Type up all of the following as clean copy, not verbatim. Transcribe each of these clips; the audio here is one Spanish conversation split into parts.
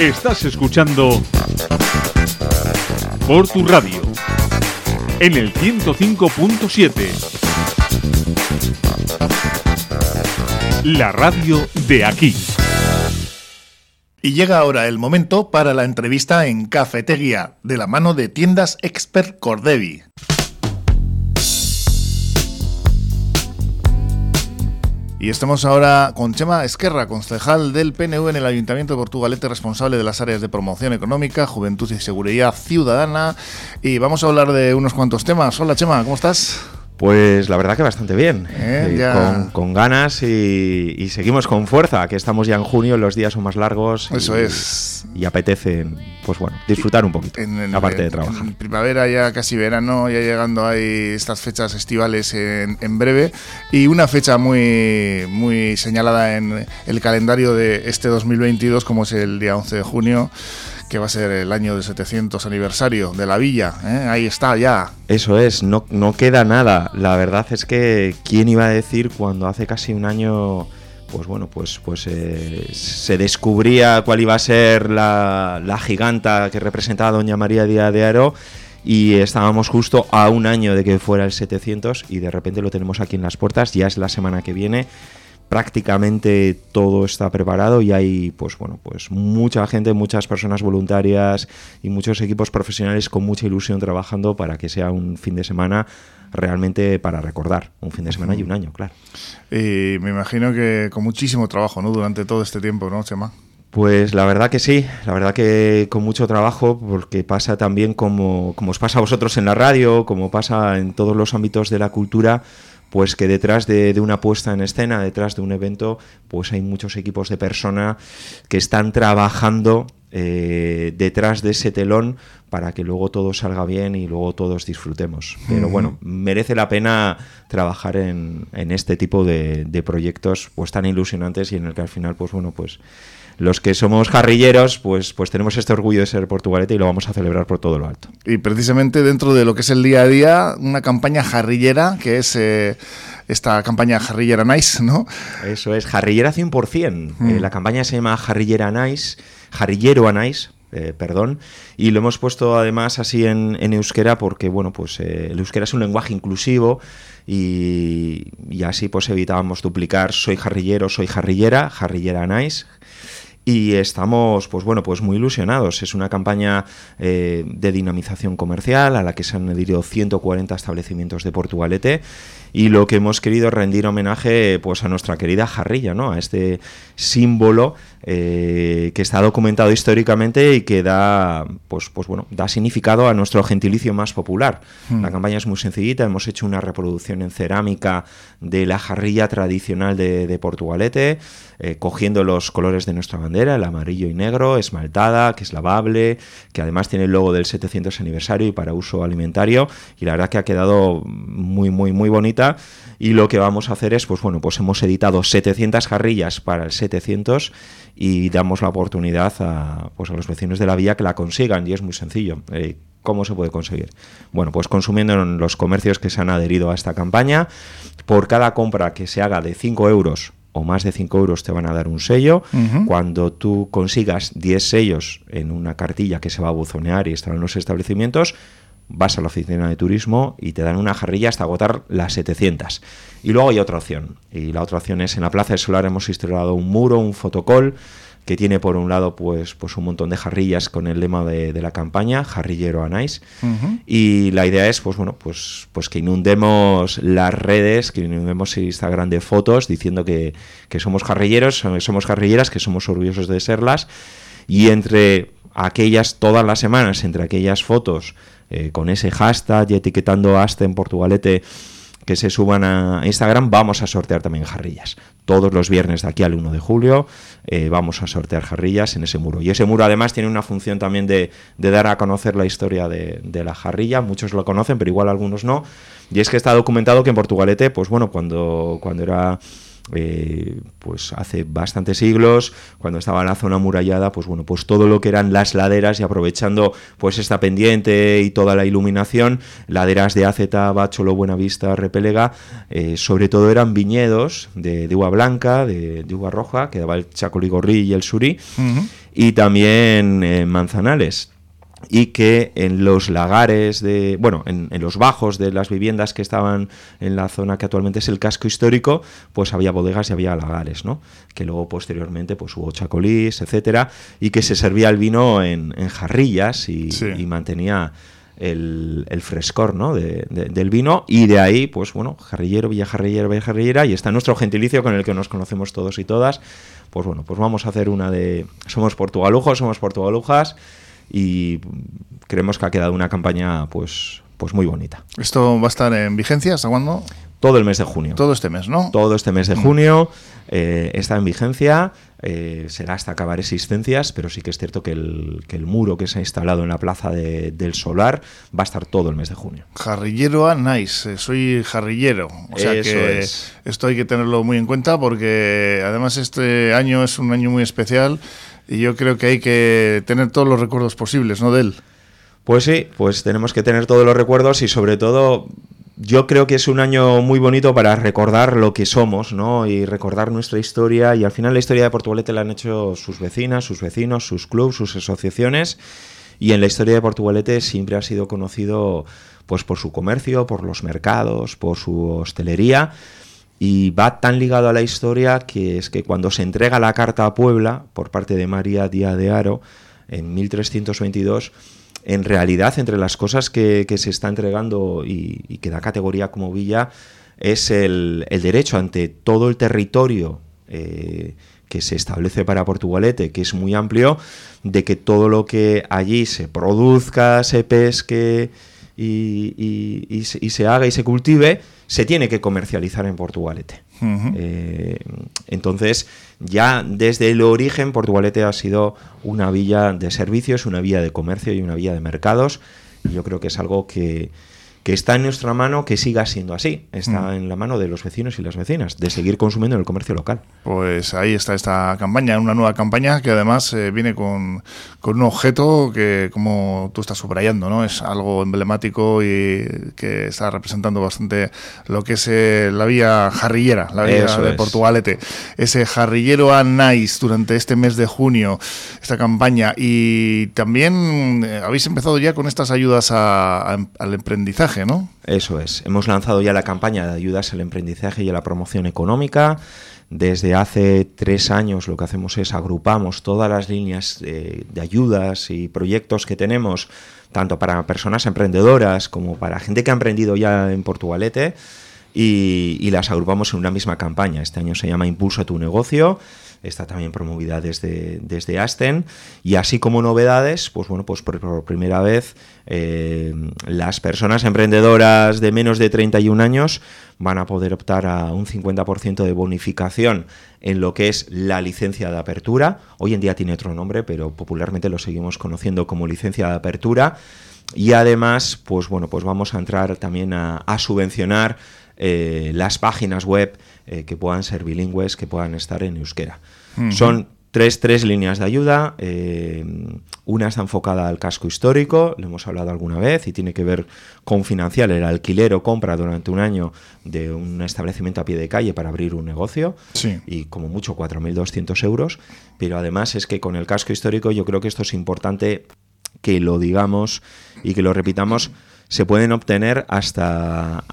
Estás escuchando por tu radio en el 105.7, la radio de aquí. Y llega ahora el momento para la entrevista en Cafetería, de la mano de Tiendas Expert Cordevi. Y estamos ahora con Chema Esquerra, concejal del PNV en el Ayuntamiento de Portugalete, responsable de las áreas de promoción económica, juventud y seguridad ciudadana. Y vamos a hablar de unos cuantos temas. Hola Chema, ¿cómo estás? Pues la verdad que bastante bien, con ganas y seguimos con fuerza, que estamos ya en junio, los días son más largos. Eso es. Y apetece, pues bueno, disfrutar un poquito, aparte de trabajar. En primavera, ya casi verano, ya llegando ahí estas fechas estivales en breve. Y una fecha muy, muy señalada en el calendario de este 2022, como es el día 11 de junio. Que va a ser el año del 700 aniversario de la villa, ¿eh? Ahí está ya. Eso es, no queda nada. La verdad es que quién iba a decir cuando hace casi un año, pues bueno, pues se descubría cuál iba a ser la giganta que representaba doña María Díaz de Haro. Y estábamos justo a un año de que fuera el 700 y de repente lo tenemos aquí en las puertas. Ya es la semana que viene. Prácticamente todo está preparado y hay, pues bueno, pues mucha gente, muchas personas voluntarias y muchos equipos profesionales con mucha ilusión trabajando para que sea un fin de semana realmente para recordar, un fin de semana y un año, claro. Y me imagino que con muchísimo trabajo, ¿no? Durante todo este tiempo, ¿no, Chema? Pues la verdad que sí, la verdad que con mucho trabajo, porque pasa también como os pasa a vosotros en la radio, como pasa en todos los ámbitos de la cultura, pues que detrás de una puesta en escena, detrás de un evento, pues hay muchos equipos de personas que están trabajando detrás de ese telón para que luego todo salga bien y luego todos disfrutemos. Pero bueno, merece la pena trabajar en este tipo de proyectos pues tan ilusionantes y en el que al final, pues bueno, pues los que somos jarrilleros, pues tenemos este orgullo de ser Portugalete y lo vamos a celebrar por todo lo alto. Y precisamente dentro de lo que es el día a día, una campaña jarrillera, que es esta campaña Jarrillera Naiz, ¿no? Eso es, jarrillera 100%. La campaña se llama Jarrillera Naiz, Jarrillero Naiz. Y lo hemos puesto además así en euskera porque, bueno, pues el euskera es un lenguaje inclusivo y así pues evitábamos duplicar soy jarrillero, soy jarrillera, jarrillera naiz. Y estamos, pues bueno, pues muy ilusionados. Es una campaña de dinamización comercial a la que se han adherido 140 establecimientos de Portugalete y lo que hemos querido rendir homenaje pues a nuestra querida jarrilla, ¿no? A este símbolo que está documentado históricamente y que da, pues bueno, da significado a nuestro gentilicio más popular. La campaña es muy sencillita. Hemos hecho una reproducción en cerámica de la jarrilla tradicional de Portugalete, cogiendo los colores de nuestra bandera, el amarillo y negro, esmaltada, que es lavable, que además tiene el logo del 700 aniversario y para uso alimentario, y la verdad que ha quedado muy, muy, muy bonita. Y lo que vamos a hacer es, pues bueno, pues hemos editado 700 jarrillas para el 700 y damos la oportunidad a los vecinos de la villa que la consigan, y es muy sencillo. ¿Cómo se puede conseguir? Bueno, pues consumiendo en los comercios que se han adherido a esta campaña. Por cada compra que se haga de 5 euros o más de 5 euros te van a dar un sello. Cuando tú consigas 10 sellos en una cartilla que se va a buzonear y estarán en los establecimientos, vas a la oficina de turismo y te dan una jarrilla hasta agotar las 700. Y luego hay otra opción. Y la otra opción es en la Plaza del Solar hemos instalado un muro, un fotocol, que tiene por un lado pues un montón de jarrillas con el lema de la campaña, Jarrillero Naiz. Y la idea es pues que inundemos las redes, que inundemos Instagram de fotos diciendo que somos jarrilleros, somos jarrilleras, que somos orgullosos de serlas. Y entre aquellas, todas las semanas, entre aquellas fotos con ese hashtag y etiquetando Asten Portugalete que se suban a Instagram, vamos a sortear también jarrillas. Todos los viernes de aquí al 1 de julio vamos a sortear jarrillas en ese muro. Y ese muro además tiene una función también de dar a conocer la historia de la jarrilla. Muchos lo conocen, pero igual algunos no. Y es que está documentado que en Portugalete, pues bueno, cuando era... pues hace bastantes siglos, cuando estaba la zona amurallada, pues bueno, pues todo lo que eran las laderas y aprovechando pues esta pendiente y toda la iluminación, laderas de Áceta, Bacholo, Buenavista, Repelega, sobre todo eran viñedos de uva blanca, de uva roja, que daba el Chacoligorri y el Surí. y también en Manzanares, y que en los lagares de, bueno, en los bajos de las viviendas que estaban en la zona que actualmente es el casco histórico, pues había bodegas y había lagares, ¿no? Que luego posteriormente pues hubo chacolís, etcétera, y que se servía el vino en jarrillas y, sí, y mantenía el frescor, ¿no? del vino, y de ahí, pues bueno, Jarrillero, Villajarrillera, Villajarrillera, y está nuestro gentilicio con el que nos conocemos todos y todas. Pues bueno, pues vamos a hacer una de somos portugalujos, somos portugalujas, y creemos que ha quedado una campaña pues muy bonita. ¿Esto va a estar en vigencia hasta cuándo? Todo el mes de junio. Todo este mes, ¿no? Todo este mes de junio está en vigencia, será hasta acabar existencias, pero sí que es cierto que el muro que se ha instalado en la plaza del Solar va a estar todo el mes de junio. Jarrillera Naiz, soy jarrillero, o sea, eso que es. Esto hay que tenerlo muy en cuenta, porque además este año es un año muy especial y yo creo que hay que tener todos los recuerdos posibles, ¿no, de él? Pues sí, pues tenemos que tener todos los recuerdos, y sobre todo yo creo que es un año muy bonito para recordar lo que somos, ¿no? Y recordar nuestra historia, y al final la historia de Portugalete la han hecho sus vecinas, sus vecinos, sus clubs, sus asociaciones, y en la historia de Portugalete siempre ha sido conocido pues por su comercio, por los mercados, por su hostelería. Y va tan ligado a la historia que es que cuando se entrega la carta a Puebla por parte de María Díaz de Haro en 1322, en realidad entre las cosas que se está entregando y que da categoría como villa es el derecho ante todo el territorio que se establece para Portugalete, que es muy amplio, de que todo lo que allí se produzca, se pesque y se haga y se cultive, se tiene que comercializar en Portugalete. Uh-huh. Entonces, ya desde el origen, Portugalete ha sido una villa de servicios, una villa de comercio y una villa de mercados. Y yo creo que es algo que está en nuestra mano, que siga siendo así. Está en la mano de los vecinos y las vecinas, de seguir consumiendo el comercio local. Pues ahí está esta campaña, una nueva campaña que además viene con un objeto que, como tú estás subrayando, ¿no? Es algo emblemático y que está representando bastante lo que es la vía jarrillera, la vía eso de es. Portugalete. Ese Jarrillera Naiz durante este mes de junio, esta campaña. Y también habéis empezado ya con estas ayudas al emprendizaje, ¿no? Eso es. Hemos lanzado ya la campaña de ayudas al emprendizaje y a la promoción económica. Desde hace 3 años lo que hacemos es agrupamos todas las líneas de ayudas y proyectos que tenemos, tanto para personas emprendedoras como para gente que ha emprendido ya en Portugalete, y las agrupamos en una misma campaña. Este año se llama Impulsa a tu negocio. Está también promovida desde Asten, y así como novedades, pues bueno, pues por primera vez las personas emprendedoras de menos de 31 años van a poder optar a un 50% de bonificación en lo que es la licencia de apertura. Hoy en día tiene otro nombre, pero popularmente lo seguimos conociendo como licencia de apertura. Y además, pues bueno, pues vamos a entrar también a subvencionar las páginas web que puedan ser bilingües, que puedan estar en euskera. Uh-huh. Son tres líneas de ayuda. Una está enfocada al casco histórico, lo hemos hablado alguna vez, y tiene que ver con financiar el alquiler o compra durante un año de un establecimiento a pie de calle para abrir un negocio, sí, y como mucho 4.200 euros. Pero además es que con el casco histórico, yo creo que esto es importante que lo digamos y que lo repitamos, se pueden obtener hasta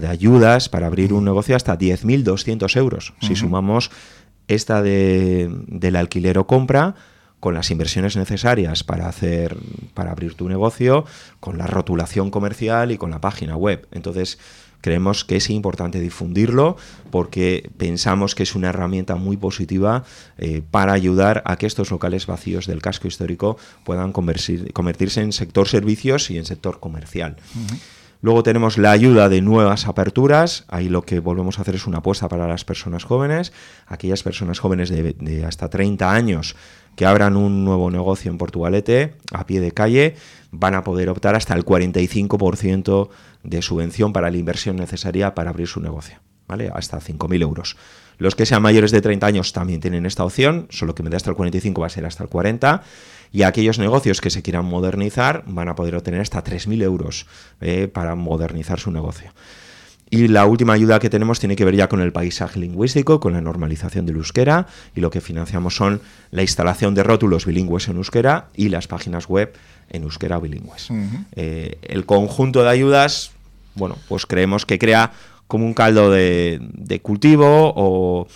de ayudas para abrir un negocio hasta 10.200 euros. Uh-huh. Si sumamos esta del alquiler o compra, con las inversiones necesarias para abrir tu negocio, con la rotulación comercial y con la página web. Entonces, creemos que es importante difundirlo porque pensamos que es una herramienta muy positiva para ayudar a que estos locales vacíos del casco histórico puedan convertirse en sector servicios y en sector comercial. Uh-huh. Luego tenemos la ayuda de nuevas aperturas. Ahí lo que volvemos a hacer es una apuesta para las personas jóvenes. Aquellas personas jóvenes de hasta 30 años que abran un nuevo negocio en Portugalete a pie de calle van a poder optar hasta el 45% de subvención para la inversión necesaria para abrir su negocio, ¿vale? Hasta 5.000 euros. Los que sean mayores de 30 años también tienen esta opción, solo que en vez de hasta el 45 va a ser hasta el 40%. Y aquellos negocios que se quieran modernizar van a poder obtener hasta 3.000 euros para modernizar su negocio. Y la última ayuda que tenemos tiene que ver ya con el paisaje lingüístico, con la normalización del euskera, y lo que financiamos son la instalación de rótulos bilingües en euskera y las páginas web en euskera o bilingües. Uh-huh. El conjunto de ayudas, bueno, pues creemos que crea como un caldo de cultivo o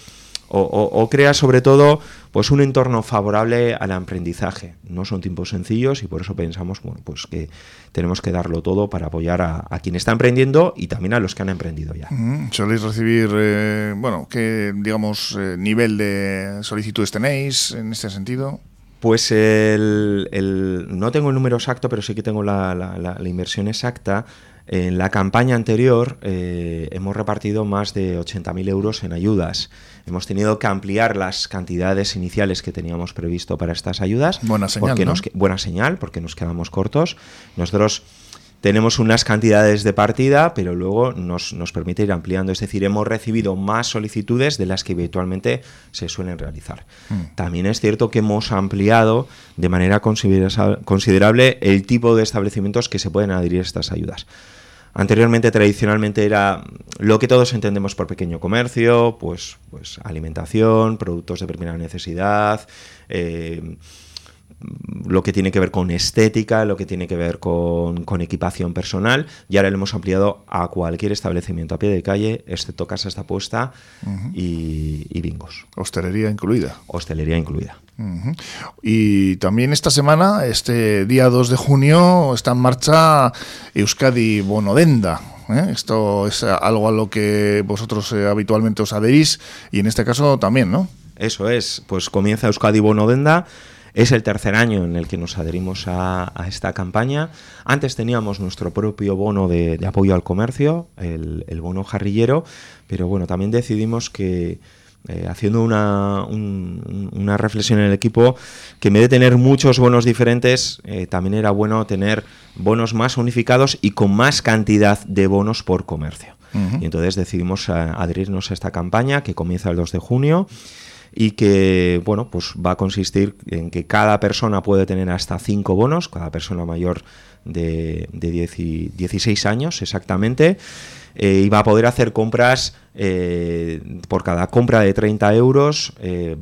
crea sobre todo pues un entorno favorable al aprendizaje. No son tiempos sencillos y por eso pensamos, bueno, pues que tenemos que darlo todo para apoyar a quien está emprendiendo y también a los que han emprendido ya. ¿Soléis recibir, bueno, qué, digamos, nivel de solicitudes tenéis en este sentido? Pues no tengo el número exacto, pero sí que tengo la inversión exacta. En la campaña anterior hemos repartido más de 80.000 euros en ayudas. Hemos tenido que ampliar las cantidades iniciales que teníamos previsto para estas ayudas. Buena señal, porque ¿no? Buena señal, porque nos quedamos cortos. Nosotros tenemos unas cantidades de partida, pero luego nos permite ir ampliando. Es decir, hemos recibido más solicitudes de las que habitualmente se suelen realizar. Mm. También es cierto que hemos ampliado de manera considerable el tipo de establecimientos que se pueden adherir a estas ayudas. Anteriormente, tradicionalmente, era lo que todos entendemos por pequeño comercio, pues alimentación, productos de primera necesidad, lo que tiene que ver con estética, lo que tiene que ver con equipación personal, y ahora lo hemos ampliado a cualquier establecimiento a pie de calle, excepto casas de apuesta uh-huh. y bingos. Hostelería incluida. Hostelería incluida. Uh-huh. Y también esta semana, este día 2 de junio, está en marcha Euskadi-Bonodenda. Esto es algo a lo que vosotros habitualmente os adherís, y en este caso también, ¿no? Eso es, pues comienza Euskadi-Bonodenda. Es el tercer año en el que nos adherimos a esta campaña. Antes teníamos nuestro propio bono de apoyo al comercio, el bono jarrillero, pero bueno, también decidimos que, haciendo una reflexión en el equipo, que en vez de tener muchos bonos diferentes, también era bueno tener bonos más unificados y con más cantidad de bonos por comercio. Uh-huh. Y entonces decidimos adherirnos a esta campaña que comienza el 2 de junio. Y que, bueno, pues va a consistir en que cada persona puede tener hasta 5 bonos, cada persona mayor de 16 años exactamente, y va a poder hacer compras, por cada compra de 30 euros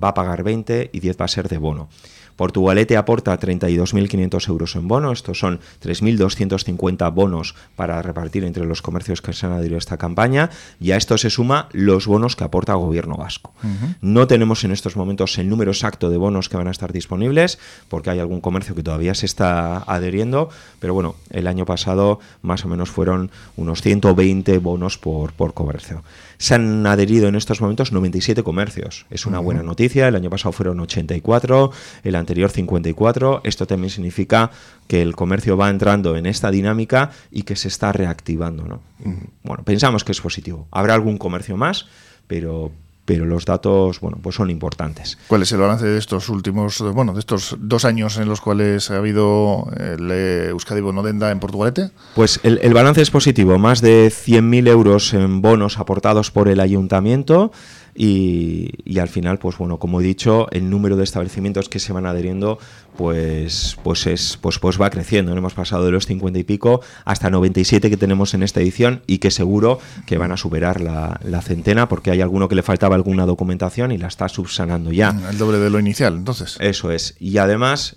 va a pagar 20 y 10 va a ser de bono. Portugalete aporta 32.500 euros en bono, estos son 3.250 bonos para repartir entre los comercios que se han adherido a esta campaña, y a esto se suma los bonos que aporta el gobierno vasco. Uh-huh. No tenemos en estos momentos el número exacto de bonos que van a estar disponibles, porque hay algún comercio que todavía se está adheriendo, pero bueno, el año pasado más o menos fueron unos 120 bonos por comercio. Se han adherido en estos momentos 97 comercios, es una uh-huh. buena noticia, el año pasado fueron 84, el anterior 54, esto también significa que el comercio va entrando en esta dinámica y que se está reactivando, ¿no? Uh-huh. Bueno, pensamos que es positivo. Habrá algún comercio más, pero los datos, bueno, pues son importantes. ¿Cuál es el balance de estos últimos, bueno, de estos 2 años en los cuales ha habido el Euskadi-Bonodenda en Portugalete? Pues el balance es positivo, más de 100.000 euros en bonos aportados por el ayuntamiento. Y al final, pues bueno, como he dicho, el número de establecimientos que se van adheriendo pues va creciendo. Hemos pasado de los 50 y pico hasta 97 que tenemos en esta edición y que seguro que van a superar la centena, porque hay alguno que le faltaba alguna documentación y la está subsanando ya. El doble de lo inicial, entonces. Eso es. Y además,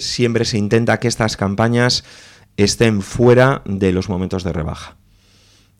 siempre se intenta que estas campañas estén fuera de los momentos de rebaja.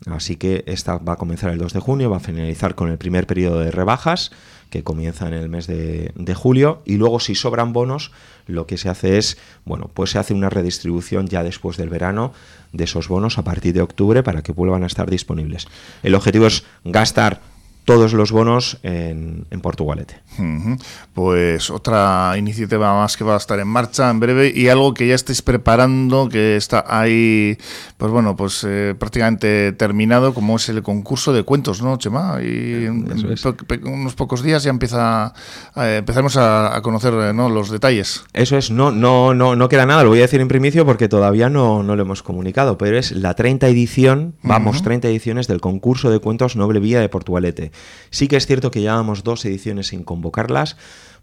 Así que esta va a comenzar el 2 de junio, va a finalizar con el primer periodo de rebajas, que comienza en el mes de julio, y luego si sobran bonos, lo que se hace es, bueno, pues se hace una redistribución ya después del verano de esos bonos a partir de octubre para que vuelvan a estar disponibles. El objetivo es gastar todos los bonos en Portugalete. Uh-huh. Pues otra iniciativa más que va a estar en marcha en breve, y algo que ya estáis preparando, que está ahí, pues bueno, pues prácticamente terminado, como es el concurso de cuentos, ¿no, Chema? Y unos pocos días ya empezamos a conocer, ¿no?, los detalles. Eso es, no queda nada, lo voy a decir en primicia porque todavía no lo hemos comunicado, pero es la 30 edición, vamos, uh-huh. 30 ediciones del concurso de cuentos Noble Vía de Portugalete. Sí que es cierto que llevábamos 2 ediciones sin convocarlas,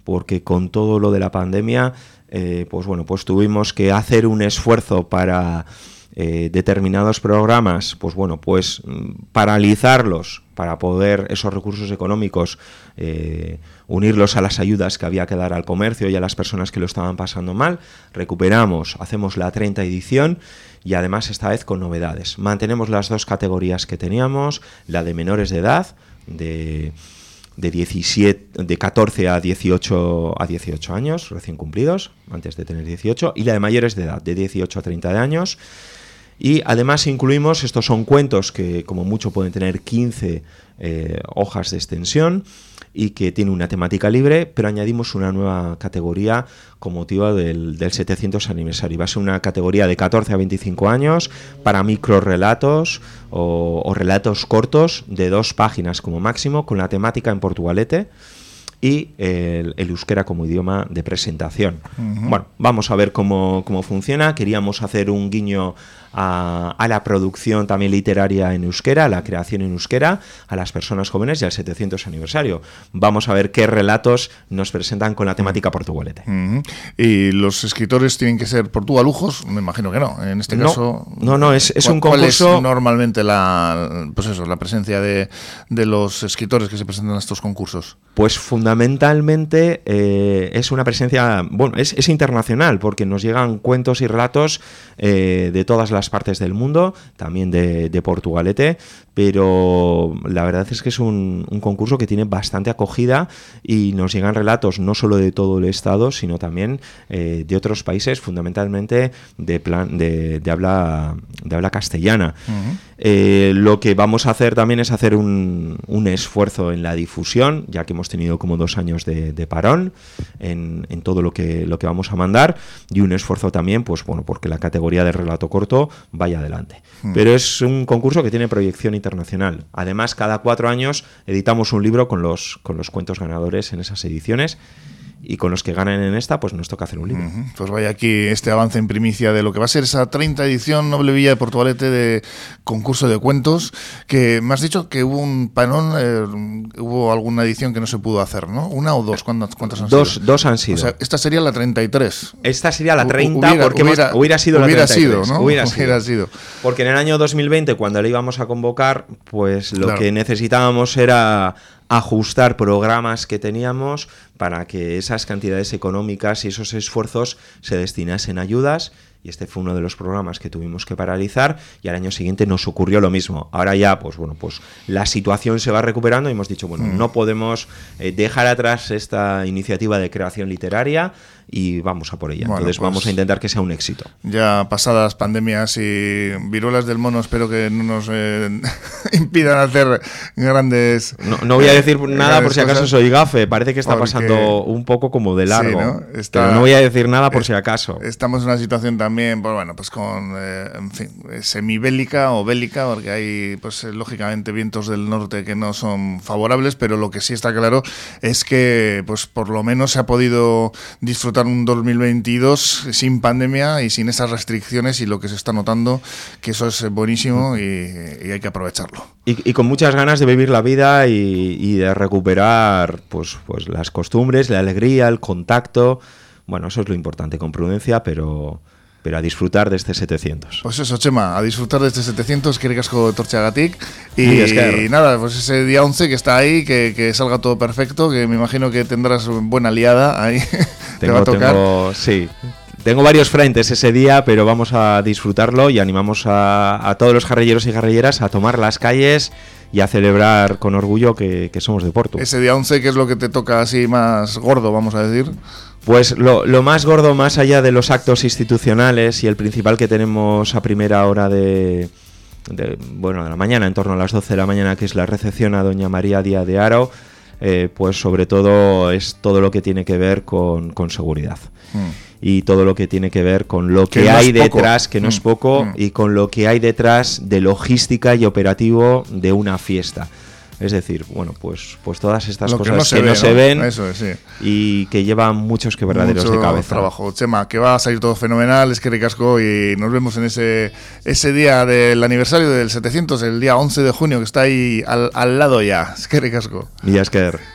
porque con todo lo de la pandemia, pues bueno, pues tuvimos que hacer un esfuerzo para determinados programas, pues bueno, pues paralizarlos para poder esos recursos económicos unirlos a las ayudas que había que dar al comercio y a las personas que lo estaban pasando mal. Recuperamos, hacemos la 30ª edición y además esta vez con novedades. Mantenemos las dos categorías que teníamos, la de menores de edad, de 14 a 18 años, recién cumplidos, antes de tener 18, y la de mayores de edad, de 18 a 30 años. Y además incluimos, estos son cuentos que como mucho pueden tener 15 hojas de extensión y que tiene una temática libre, pero añadimos una nueva categoría con motivo del 700 aniversario. Va a ser una categoría de 14 a 25 años para microrrelatos o relatos cortos de 2 páginas como máximo, con la temática en Portugalete y el euskera como idioma de presentación. Uh-huh. Bueno, vamos a ver cómo funciona. Queríamos hacer un guiño a la producción también literaria en euskera, a la creación en euskera, a las personas jóvenes y al 700 aniversario. Vamos a ver qué relatos nos presentan con la temática Portugalete. Uh-huh. ¿Y los escritores tienen que ser portugalujos? Me imagino que no. En este caso... No, es un concurso... ¿Cuál es normalmente la presencia de los escritores que se presentan a estos concursos? Pues fundamentalmente es una presencia, bueno, es internacional, porque nos llegan cuentos y relatos de todas las partes del mundo, también de Portugalete, pero la verdad es que es un concurso que tiene bastante acogida y nos llegan relatos no solo de todo el Estado, sino también de otros países, fundamentalmente de habla castellana. Uh-huh. Lo que vamos a hacer también es hacer un esfuerzo en la difusión, ya que hemos tenido como 2 años de parón en todo lo que vamos a mandar, y un esfuerzo también, pues bueno, porque la categoría de relato corto vaya adelante. Pero es un concurso que tiene proyección internacional. Además, cada 4 años editamos un libro con los cuentos ganadores en esas ediciones, y con los que ganan en esta, pues nos toca hacer un libro. Uh-huh. Pues vaya aquí este avance en primicia de lo que va a ser esa 30ª edición Noble Vía de Portugalete de concurso de cuentos, que me has dicho que hubo un panón, hubo alguna edición que no se pudo hacer, ¿no? ¿Una o dos? ¿Cuántas han sido? Dos han sido. O sea, esta sería la 33. Esta sería la 30, porque hubiera sido la 33. Hubiera sido. Porque en el año 2020, cuando le íbamos a convocar, pues lo que necesitábamos era ajustar programas que teníamos para que esas cantidades económicas y esos esfuerzos se destinasen a ayudas, y este fue uno de los programas que tuvimos que paralizar, y al año siguiente nos ocurrió lo mismo. Ahora ya, pues bueno, pues la situación se va recuperando y hemos dicho, bueno, no podemos dejar atrás esta iniciativa de creación literaria y vamos a por ella. Bueno, entonces pues vamos a intentar que sea un éxito. Ya pasadas pandemias y viruelas del mono, espero que no nos impidan hacer grandes... No voy a decir nada por si acaso cosas. Soy gafe, parece que está pasando un poco como de largo, sí, ¿no? Pero no voy a decir nada por si acaso. Estamos en una situación también, pues bueno, pues con en fin, semibélica o bélica, porque hay pues lógicamente vientos del norte que no son favorables, pero lo que sí está claro es que pues por lo menos se ha podido disfrutar un 2022 sin pandemia y sin esas restricciones, y lo que se está notando, que eso es buenísimo y hay que aprovecharlo. Y con muchas ganas de vivir la vida y de recuperar pues las costumbres, la alegría, el contacto. Bueno, eso es lo importante, con prudencia, pero a disfrutar de este 700. Pues eso, Chema, a disfrutar de este 700, que ricasco torchagatik, y nada, pues ese día 11 que está ahí, que salga todo perfecto, que me imagino que tendrás buena liada ahí. Te va a tocar. Tengo varios frentes ese día, pero vamos a disfrutarlo y animamos a todos los jarrilleros y jarrilleras a tomar las calles y a celebrar con orgullo que somos de Porto. Ese día 11, ¿qué es lo que te toca así más gordo, vamos a decir? Pues lo más gordo, más allá de los actos institucionales y el principal que tenemos a primera hora de la mañana, en torno a las 12 de la mañana, que es la recepción a doña María Díaz de Haro, pues sobre todo es todo lo que tiene que ver con seguridad. Y todo lo que tiene que ver con lo que hay detrás, que no es poco, y con lo que hay detrás de logística y operativo de una fiesta. Es decir, bueno, pues todas estas cosas que no se ven, eso es, sí, y que llevan muchos quebraderos de cabeza. Trabajo, Chema, que va a salir todo fenomenal, es que ricasco, y nos vemos en ese día del aniversario del 700, el día 11 de junio, que está ahí al lado ya. Es que ricasco. Y ya es que